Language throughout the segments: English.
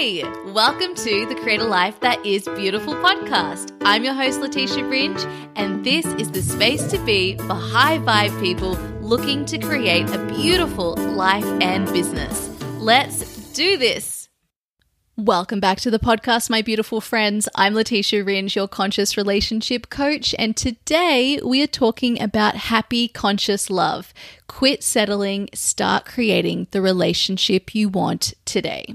Hey, welcome to the Create a Life That Is Beautiful podcast. I'm your host, Leticia Ringe, and this is the space to be for high-vibe people looking to create a beautiful life and business. Let's do this. Welcome back to the podcast, my beautiful friends. I'm Leticia Ringe, your conscious relationship coach, and today we are talking about happy conscious love. Quit settling, start creating the relationship you want today.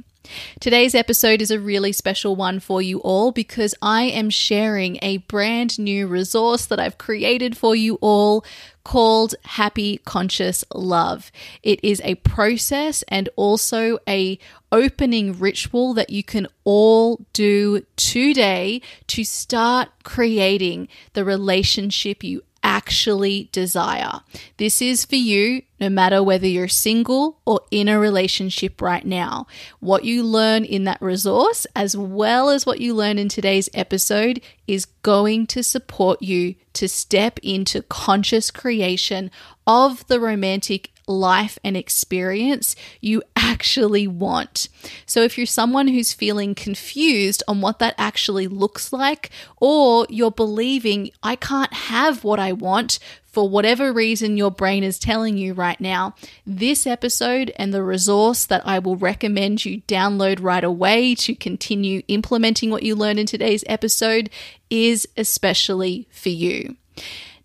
Today's episode is a really special one for you all because I am sharing a brand new resource that I've created for you all called Happy Conscious Love. It is a process and also an opening ritual that you can all do today to start creating the relationship you actually desire. This is for you, no matter whether you're single or in a relationship right now. What you learn in that resource, as well as what you learn in today's episode, is going to support you to step into conscious creation of the romantic life and experience you actually want. So if you're someone who's feeling confused on what that actually looks like, or you're believing, I can't have what I want for whatever reason your brain is telling you right now, this episode and the resource that I will recommend you download right away to continue implementing what you learn in today's episode is especially for you.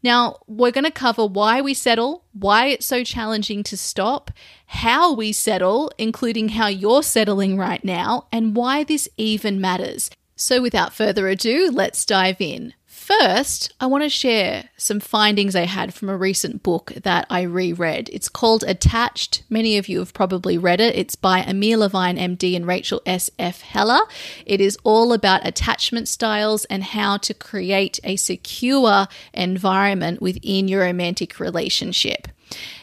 Now, we're going to cover why we settle, why it's so challenging to stop, how we settle, including how you're settling right now, and why this even matters. So without further ado, let's dive in. First, I want to share some findings I had from a recent book that I reread. It's called Attached. Many of you have probably read it. It's by Amir Levine, MD, and Rachel S. F. Heller. It is all about attachment styles and how to create a secure environment within your romantic relationship.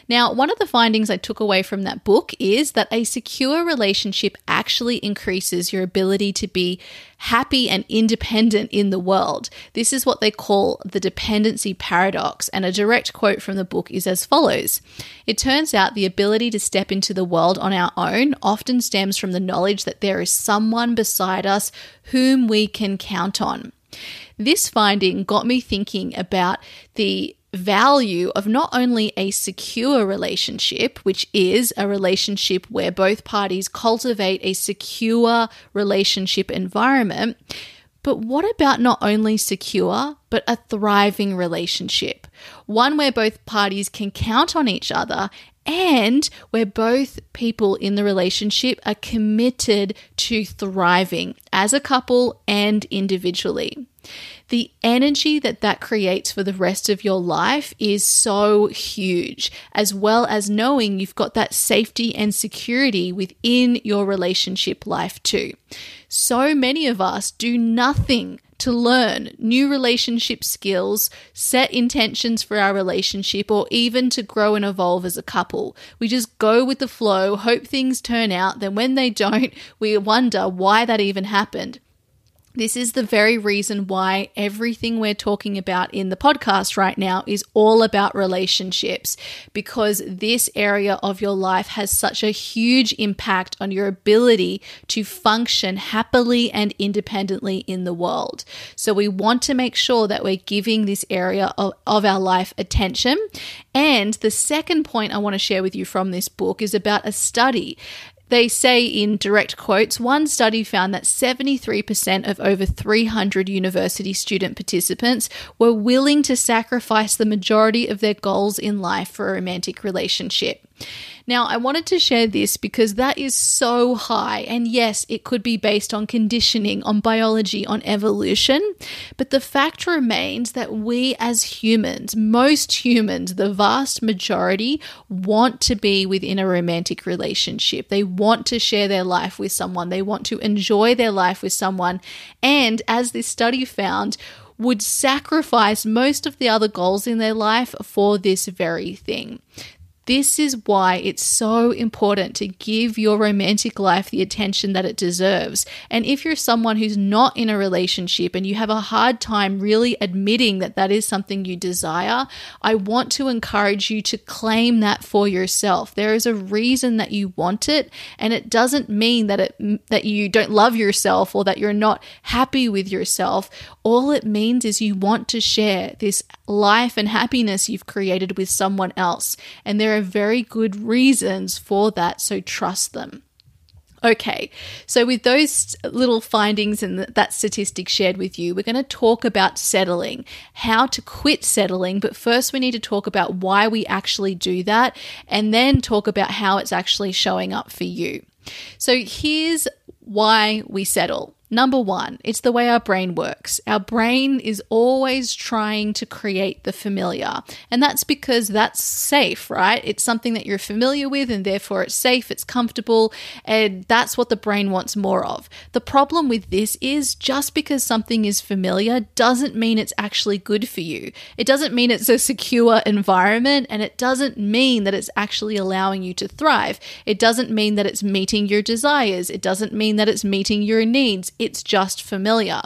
Now, one of the findings I took away from that book is that a secure relationship actually increases your ability to be happy and independent in the world. This is what they call the dependency paradox, and a direct quote from the book is as follows. It turns out the ability to step into the world on our own often stems from the knowledge that there is someone beside us whom we can count on. This finding got me thinking about the value of not only a secure relationship, which is a relationship where both parties cultivate a secure relationship environment, but what about not only secure, but a thriving relationship? One where both parties can count on each other and where both people in the relationship are committed to thriving as a couple and individually. The energy that creates for the rest of your life is so huge, as well as knowing you've got that safety and security within your relationship life too. So many of us do nothing to learn new relationship skills, set intentions for our relationship, or even to grow and evolve as a couple. We just go with the flow, hope things turn out, then when they don't, we wonder why that even happened. This is the very reason why everything we're talking about in the podcast right now is all about relationships, because this area of your life has such a huge impact on your ability to function happily and independently in the world. So we want to make sure that we're giving this area of our life attention. And the second point I want to share with you from this book is about a study. They say in direct quotes, one study found that 73% of over 300 university student participants were willing to sacrifice the majority of their goals in life for a romantic relationship. Now, I wanted to share this because that is so high, and yes, it could be based on conditioning, on biology, on evolution, but the fact remains that we as humans, most humans, the vast majority, want to be within a romantic relationship. They want to share their life with someone. They want to enjoy their life with someone, and as this study found, would sacrifice most of the other goals in their life for this very thing. This is why it's so important to give your romantic life the attention that it deserves. And if you're someone who's not in a relationship and you have a hard time really admitting that that is something you desire, I want to encourage you to claim that for yourself. There is a reason that you want it, and it doesn't mean that you don't love yourself or that you're not happy with yourself. All it means is you want to share this life and happiness you've created with someone else, and there are very good reasons for that, so trust them. Okay, so with those little findings and that statistic shared with you, we're going to talk about settling, how to quit settling, but first we need to talk about why we actually do that and then talk about how it's actually showing up for you. So here's why we settle. Number one, it's the way our brain works. Our brain is always trying to create the familiar, and that's because that's safe, right? It's something that you're familiar with, and therefore it's safe, it's comfortable, and that's what the brain wants more of. The problem with this is just because something is familiar doesn't mean it's actually good for you. It doesn't mean it's a secure environment, and it doesn't mean that it's actually allowing you to thrive. It doesn't mean that it's meeting your desires. It doesn't mean that it's meeting your needs. It's just familiar.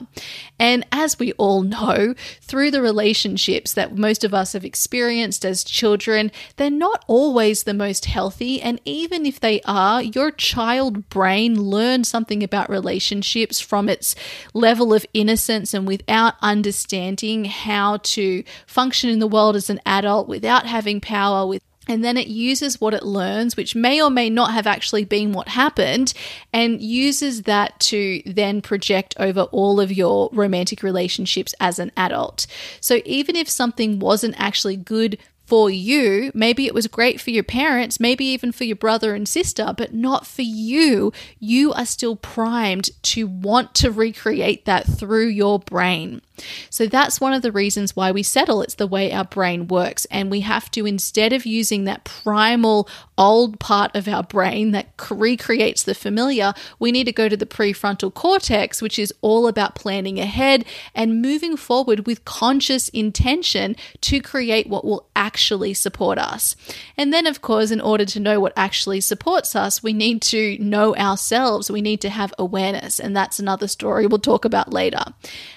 And as we all know, through the relationships that most of us have experienced as children, they're not always the most healthy. And even if they are, your child brain learned something about relationships from its level of innocence and without understanding how to function in the world as an adult, without having power, and then it uses what it learns, which may or may not have actually been what happened, and uses that to then project over all of your romantic relationships as an adult. So even if something wasn't actually good for you, maybe it was great for your parents, maybe even for your brother and sister, but not for you, you are still primed to want to recreate that through your brain. So that's one of the reasons why we settle. It's the way our brain works, and we have to, instead of using that primal old part of our brain that recreates the familiar, we need to go to the prefrontal cortex, which is all about planning ahead and moving forward with conscious intention to create what will actually support us. And then, of course, in order to know what actually supports us, we need to know ourselves. We need to have awareness, and that's another story we'll talk about later.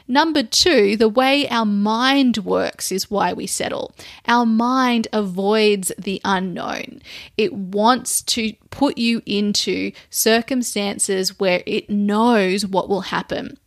Number two, the way our mind works is why we settle. Our mind avoids the unknown. It wants to put you into circumstances where it knows what will happen.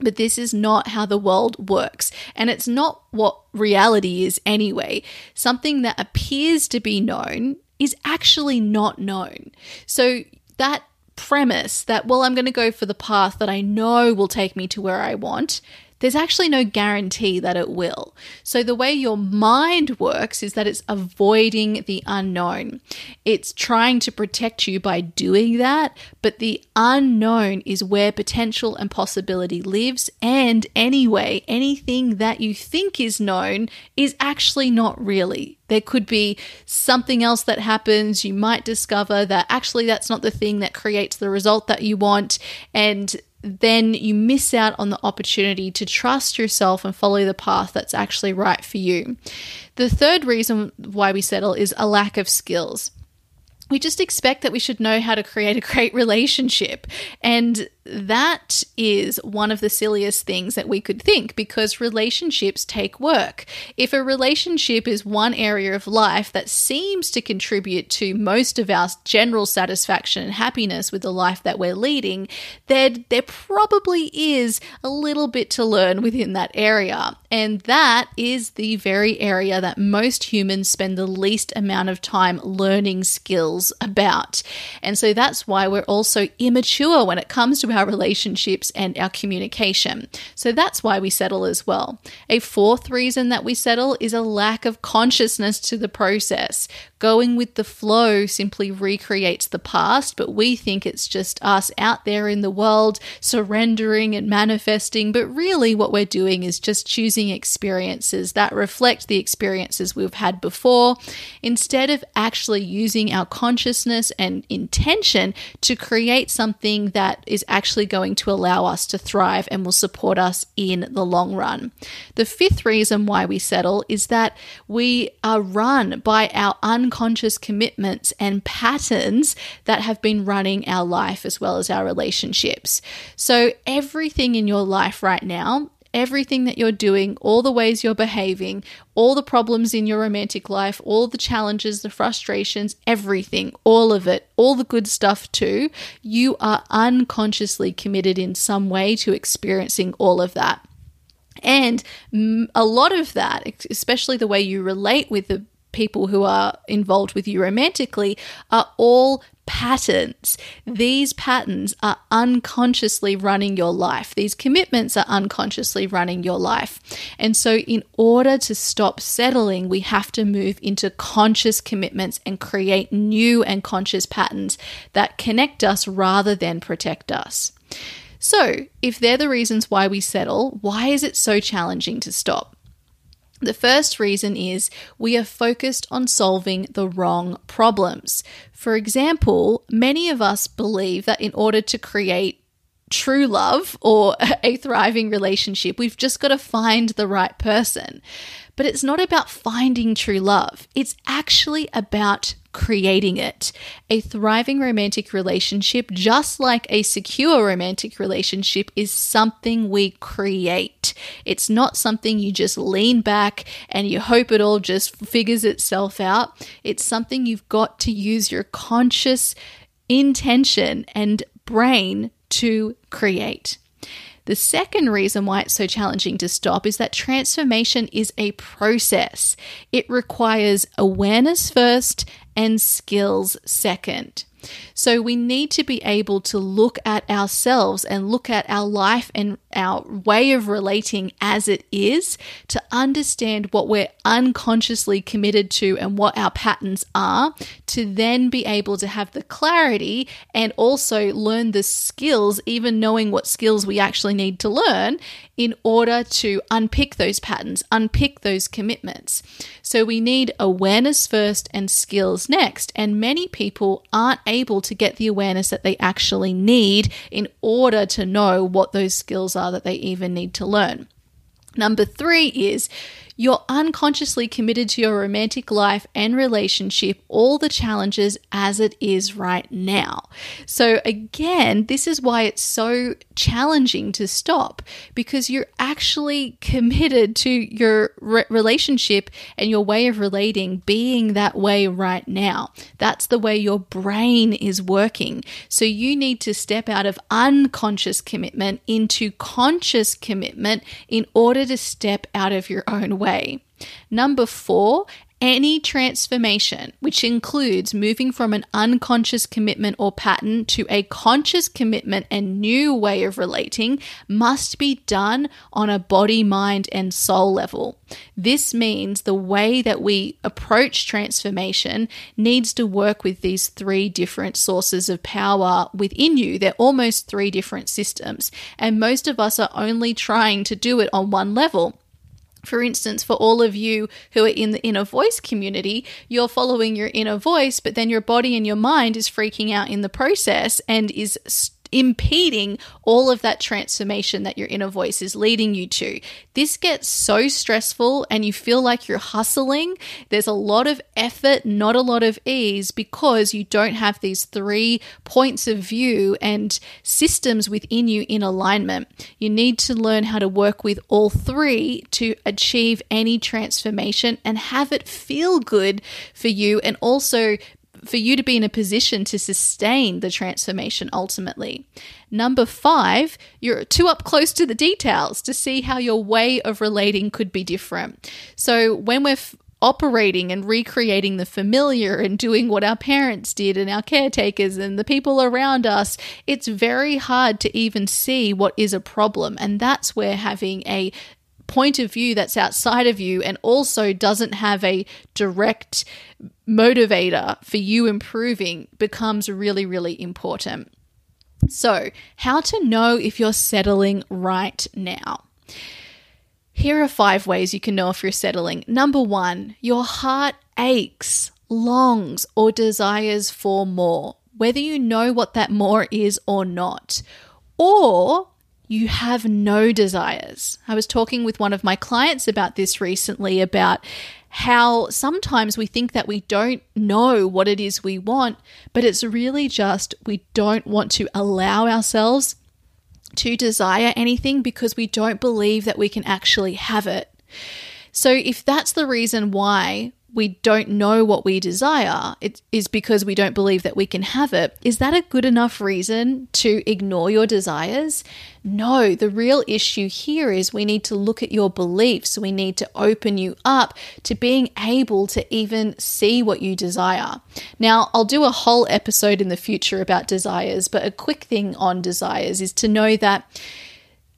But this is not how the world works, and it's not what reality is anyway. Something that appears to be known is actually not known. So that premise that, well, I'm going to go for the path that I know will take me to where I want, there's actually no guarantee that it will. So the way your mind works is that it's avoiding the unknown. It's trying to protect you by doing that, but the unknown is where potential and possibility lives. And anyway, anything that you think is known is actually not really. There could be something else that happens. You might discover that actually that's not the thing that creates the result that you want, and then you miss out on the opportunity to trust yourself and follow the path that's actually right for you. The third reason why we settle is a lack of skills. We just expect that we should know how to create a great relationship, and that is one of the silliest things that we could think, because relationships take work. If a relationship is one area of life that seems to contribute to most of our general satisfaction and happiness with the life that we're leading, then there probably is a little bit to learn within that area. And that is the very area that most humans spend the least amount of time learning skills about. And so that's why we're also immature when it comes to our relationships and our communication. So that's why we settle as well. A fourth reason that we settle is a lack of consciousness to the process. Going with the flow simply recreates the past, but we think it's just us out there in the world surrendering and manifesting. But really, what we're doing is just choosing experiences that reflect the experiences we've had before, instead of actually using our consciousness and intention to create something that is actually actually going to allow us to thrive and will support us in the long run. The fifth reason why we settle is that we are run by our unconscious commitments and patterns that have been running our life as well as our relationships. So everything in your life right now, everything that you're doing, all the ways you're behaving, all the problems in your romantic life, all the challenges, the frustrations, everything, all of it, all the good stuff too, you are unconsciously committed in some way to experiencing all of that. And a lot of that, especially the way you relate with the people who are involved with you romantically, are all patterns. These patterns are unconsciously running your life. These commitments are unconsciously running your life. And so in order to stop settling, we have to move into conscious commitments and create new and conscious patterns that connect us rather than protect us. So if they're the reasons why we settle, why is it so challenging to stop? The first reason is we are focused on solving the wrong problems. For example, many of us believe that in order to create true love or a thriving relationship, we've just got to find the right person. But it's not about finding true love. It's actually about creating it. A thriving romantic relationship, just like a secure romantic relationship, is something we create. It's not something you just lean back and you hope it all just figures itself out. It's something you've got to use your conscious intention and brain to create. The second reason why it's so challenging to stop is that transformation is a process. It requires awareness first and skills second. So we need to be able to look at ourselves and look at our life and our way of relating as it is to understand what we're unconsciously committed to and what our patterns are, to then be able to have the clarity and also learn the skills, even knowing what skills we actually need to learn in order to unpick those patterns, unpick those commitments. So we need awareness first and skills next. And many people aren't able to get the awareness that they actually need in order to know what those skills are that they even need to learn. Number three is you're unconsciously committed to your romantic life and relationship, all the challenges as it is right now. So again, this is why it's so challenging to stop, because you're actually committed to your relationship and your way of relating being that way right now. That's the way your brain is working. So you need to step out of unconscious commitment into conscious commitment in order to step out of your own way. Number four, any transformation, which includes moving from an unconscious commitment or pattern to a conscious commitment and new way of relating, must be done on a body, mind, and soul level. This means the way that we approach transformation needs to work with these three different sources of power within you. They're almost three different systems, and most of us are only trying to do it on one level. For instance, for all of you who are in the inner voice community, you're following your inner voice, but then your body and your mind is freaking out in the process and is impeding all of that transformation that your inner voice is leading you to. This gets so stressful and you feel like you're hustling. There's a lot of effort, not a lot of ease, because you don't have these three points of view and systems within you in alignment. You need to learn how to work with all three to achieve any transformation and have it feel good for you, and also for you to be in a position to sustain the transformation ultimately. Number five, you're too up close to the details to see how your way of relating could be different. So when we're operating and recreating the familiar and doing what our parents did and our caretakers and the people around us, it's very hard to even see what is a problem. And that's where having a point of view that's outside of you and also doesn't have a direct motivator for you improving becomes really, really important. So, how to know if you're settling right now? Here are five ways you can know if you're settling. Number one, your heart aches, longs, or desires for more, whether you know what that more is or not. or you have no desires. I was talking with one of my clients about this recently, about how sometimes we think that we don't know what it is we want, but it's really just we don't want to allow ourselves to desire anything because we don't believe that we can actually have it. So if that's the reason why we don't know what we desire, it is because we don't believe that we can have it. Is that a good enough reason to ignore your desires? No, the real issue here is we need to look at your beliefs. We need to open you up to being able to even see what you desire. Now, I'll do a whole episode in the future about desires, but a quick thing on desires is to know that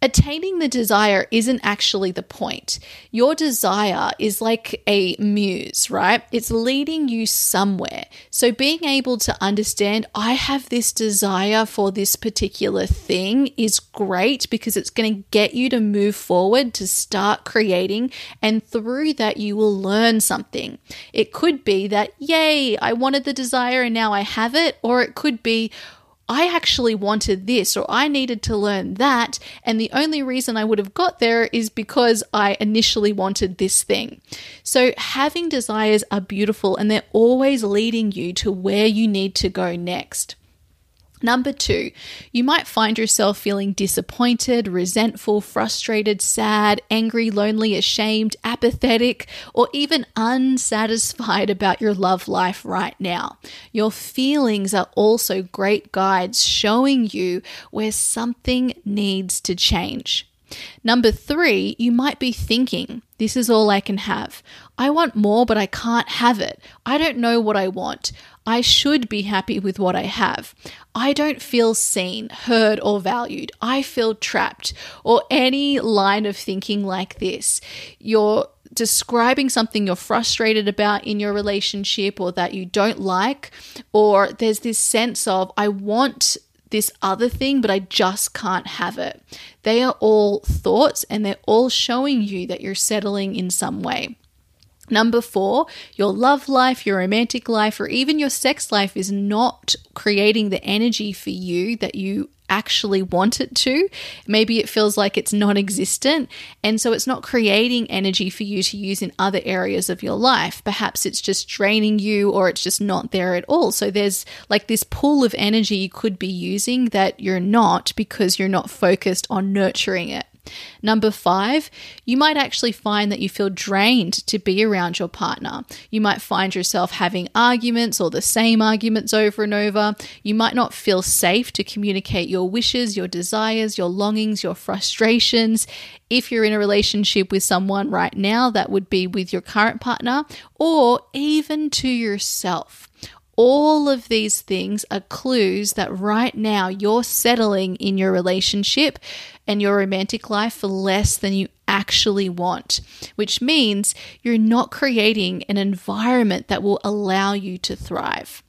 attaining the desire isn't actually the point. Your desire is like a muse, right? It's leading you somewhere. So being able to understand, I have this desire for this particular thing, is great because it's going to get you to move forward, to start creating. And through that, you will learn something. It could be that, yay, I wanted the desire and now I have it. Or it could be, I actually wanted this, or I needed to learn that, and the only reason I would have got there is because I initially wanted this thing. So having desires are beautiful, and they're always leading you to where you need to go next. Number two, you might find yourself feeling disappointed, resentful, frustrated, sad, angry, lonely, ashamed, apathetic, or even unsatisfied about your love life right now. Your feelings are also great guides showing you where something needs to change. Number three, you might be thinking, this is all I can have. I want more, but I can't have it. I don't know what I want. I should be happy with what I have. I don't feel seen, heard, or valued. I feel trapped, or any line of thinking like this. You're describing something you're frustrated about in your relationship, or that you don't like, or there's this sense of, I want this other thing, but I just can't have it. They are all thoughts, and they're all showing you that you're settling in some way. Number four, your love life, your romantic life, or even your sex life is not creating the energy for you that you actually want it to. Maybe it feels like it's non-existent, and so it's not creating energy for you to use in other areas of your life. Perhaps it's just draining you, or it's just not there at all. So there's like this pool of energy you could be using that you're not, because you're not focused on nurturing it. Number five, you might actually find that you feel drained to be around your partner. You might find yourself having arguments, or the same arguments over and over. You might not feel safe to communicate your wishes, your desires, your longings, your frustrations. If you're in a relationship with someone right now, that would be with your current partner, or even to yourself. All of these things are clues that right now you're settling in your relationship and your romantic life for less than you actually want, which means you're not creating an environment that will allow you to thrive.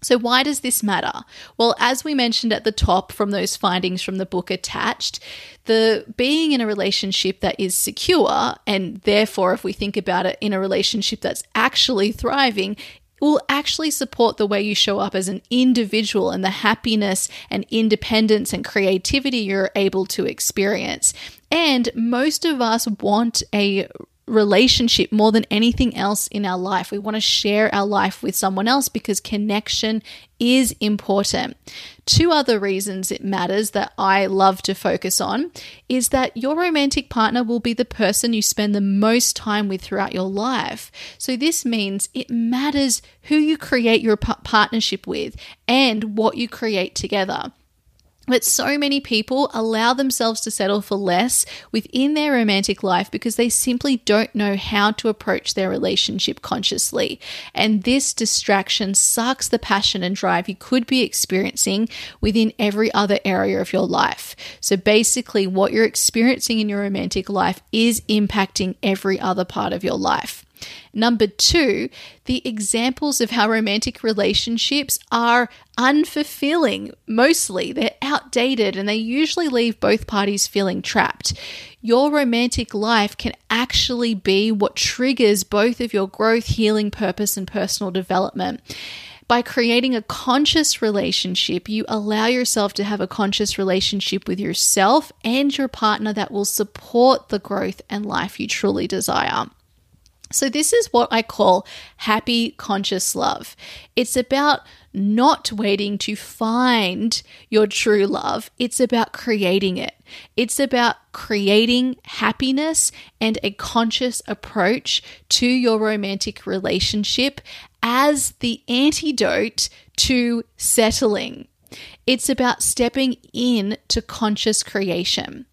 So why does this matter? Well, as we mentioned at the top from those findings from the book Attached, the being in a relationship that is secure, and therefore if we think about it in a relationship that's actually thriving, will actually support the way you show up as an individual and the happiness and independence and creativity you're able to experience. And most of us want a relationship more than anything else in our life. We want to share our life with someone else because connection is important. Two other reasons it matters that I love to focus on is that your romantic partner will be the person you spend the most time with throughout your life. So this means it matters who you create your partnership with and what you create together. But so many people allow themselves to settle for less within their romantic life because they simply don't know how to approach their relationship consciously. And this distraction sucks the passion and drive you could be experiencing within every other area of your life. So basically, what you're experiencing in your romantic life is impacting every other part of your life. Number two, the examples of how romantic relationships are unfulfilling. Mostly, they're outdated and they usually leave both parties feeling trapped. Your romantic life can actually be what triggers both of your growth, healing, purpose, and personal development. By creating a conscious relationship, you allow yourself to have a conscious relationship with yourself and your partner that will support the growth and life you truly desire. So this is what I call happy conscious love. It's about not waiting to find your true love. It's about creating it. It's about creating happiness and a conscious approach to your romantic relationship as the antidote to settling. It's about stepping in to conscious creation.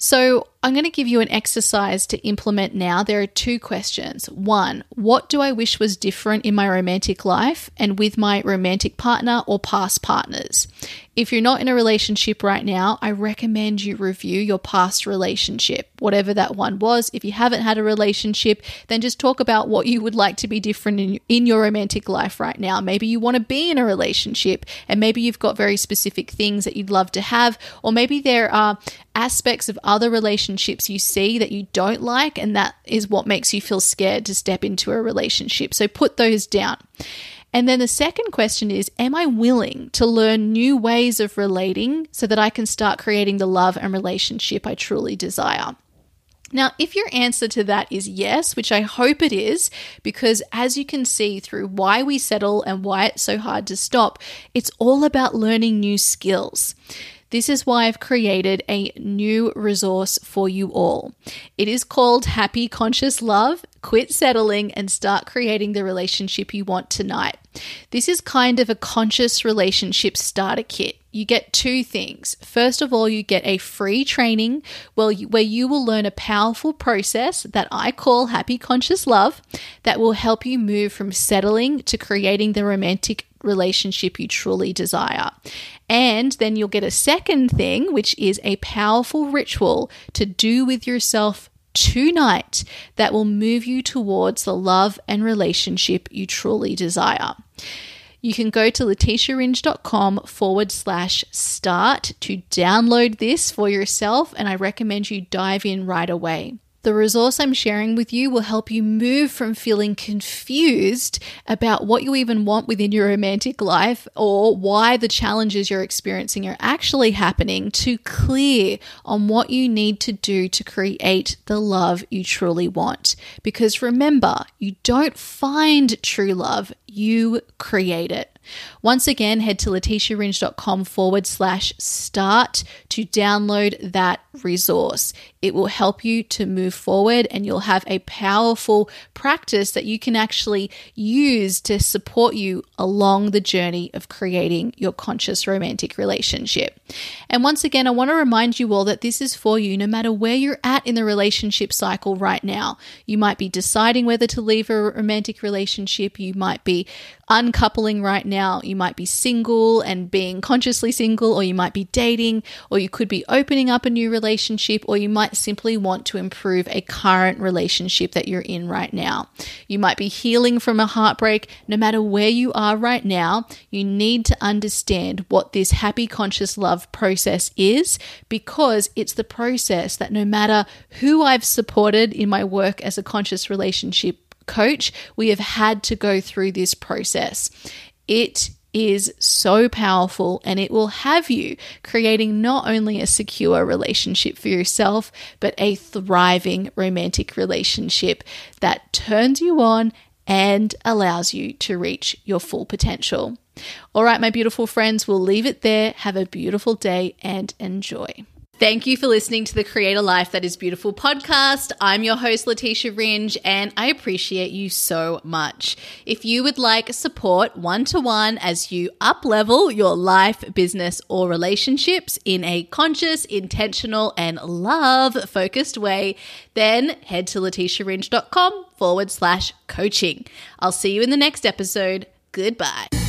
So I'm going to give you an exercise to implement now. There are two questions. One, what do I wish was different in my romantic life and with my romantic partner or past partners? If you're not in a relationship right now, I recommend you review your past relationship, whatever that one was. If you haven't had a relationship, then just talk about what you would like to be different in your romantic life right now. Maybe you want to be in a relationship and maybe you've got very specific things that you'd love to have, or maybe there are aspects of other relationships you see that you don't like, and that is what makes you feel scared to step into a relationship. So put those down. And then the second question is, am I willing to learn new ways of relating so that I can start creating the love and relationship I truly desire? Now, if your answer to that is yes, which I hope it is, because as you can see through why we settle and why it's so hard to stop, it's all about learning new skills. This is why I've created a new resource for you all. It is called Happy Conscious Love, Quit Settling and Start Creating the Relationship You Want Tonight. This is kind of a conscious relationship starter kit. You get two things. First of all, you get a free training where you will learn a powerful process that I call Happy Conscious Love that will help you move from settling to creating the romantic relationship you truly desire. And then you'll get a second thing, which is a powerful ritual to do with yourself tonight that will move you towards the love and relationship you truly desire. You can go to leticiaringe.com/start to download this for yourself, and I recommend you dive in right away. The resource I'm sharing with you will help you move from feeling confused about what you even want within your romantic life or why the challenges you're experiencing are actually happening to clear on what you need to do to create the love you truly want. Because remember, you don't find true love, you create it. Once again, head to leticiaringe.com/start to download that resource. It will help you to move forward, and you'll have a powerful practice that you can actually use to support you along the journey of creating your conscious romantic relationship. And once again, I want to remind you all that this is for you no matter where you're at in the relationship cycle right now. You might be deciding whether to leave a romantic relationship. You might be uncoupling right now. You might be single and being consciously single, or you might be dating, or you could be opening up a new relationship, or you might simply want to improve a current relationship that you're in right now. You might be healing from a heartbreak. No matter where you are right now, you need to understand what this happy conscious love process is, because it's the process that no matter who I've supported in my work as a conscious relationship coach, we have had to go through this process. It is so powerful, and it will have you creating not only a secure relationship for yourself, but a thriving romantic relationship that turns you on and allows you to reach your full potential. All right, my beautiful friends, we'll leave it there. Have a beautiful day and enjoy. Thank you for listening to the Create a Life That Is Beautiful podcast. I'm your host, Leticia Ringe, and I appreciate you so much. If you would like support one-to-one as you up-level your life, business, or relationships in a conscious, intentional, and love-focused way, then head to leticiaringe.com/coaching. I'll see you in the next episode. Goodbye.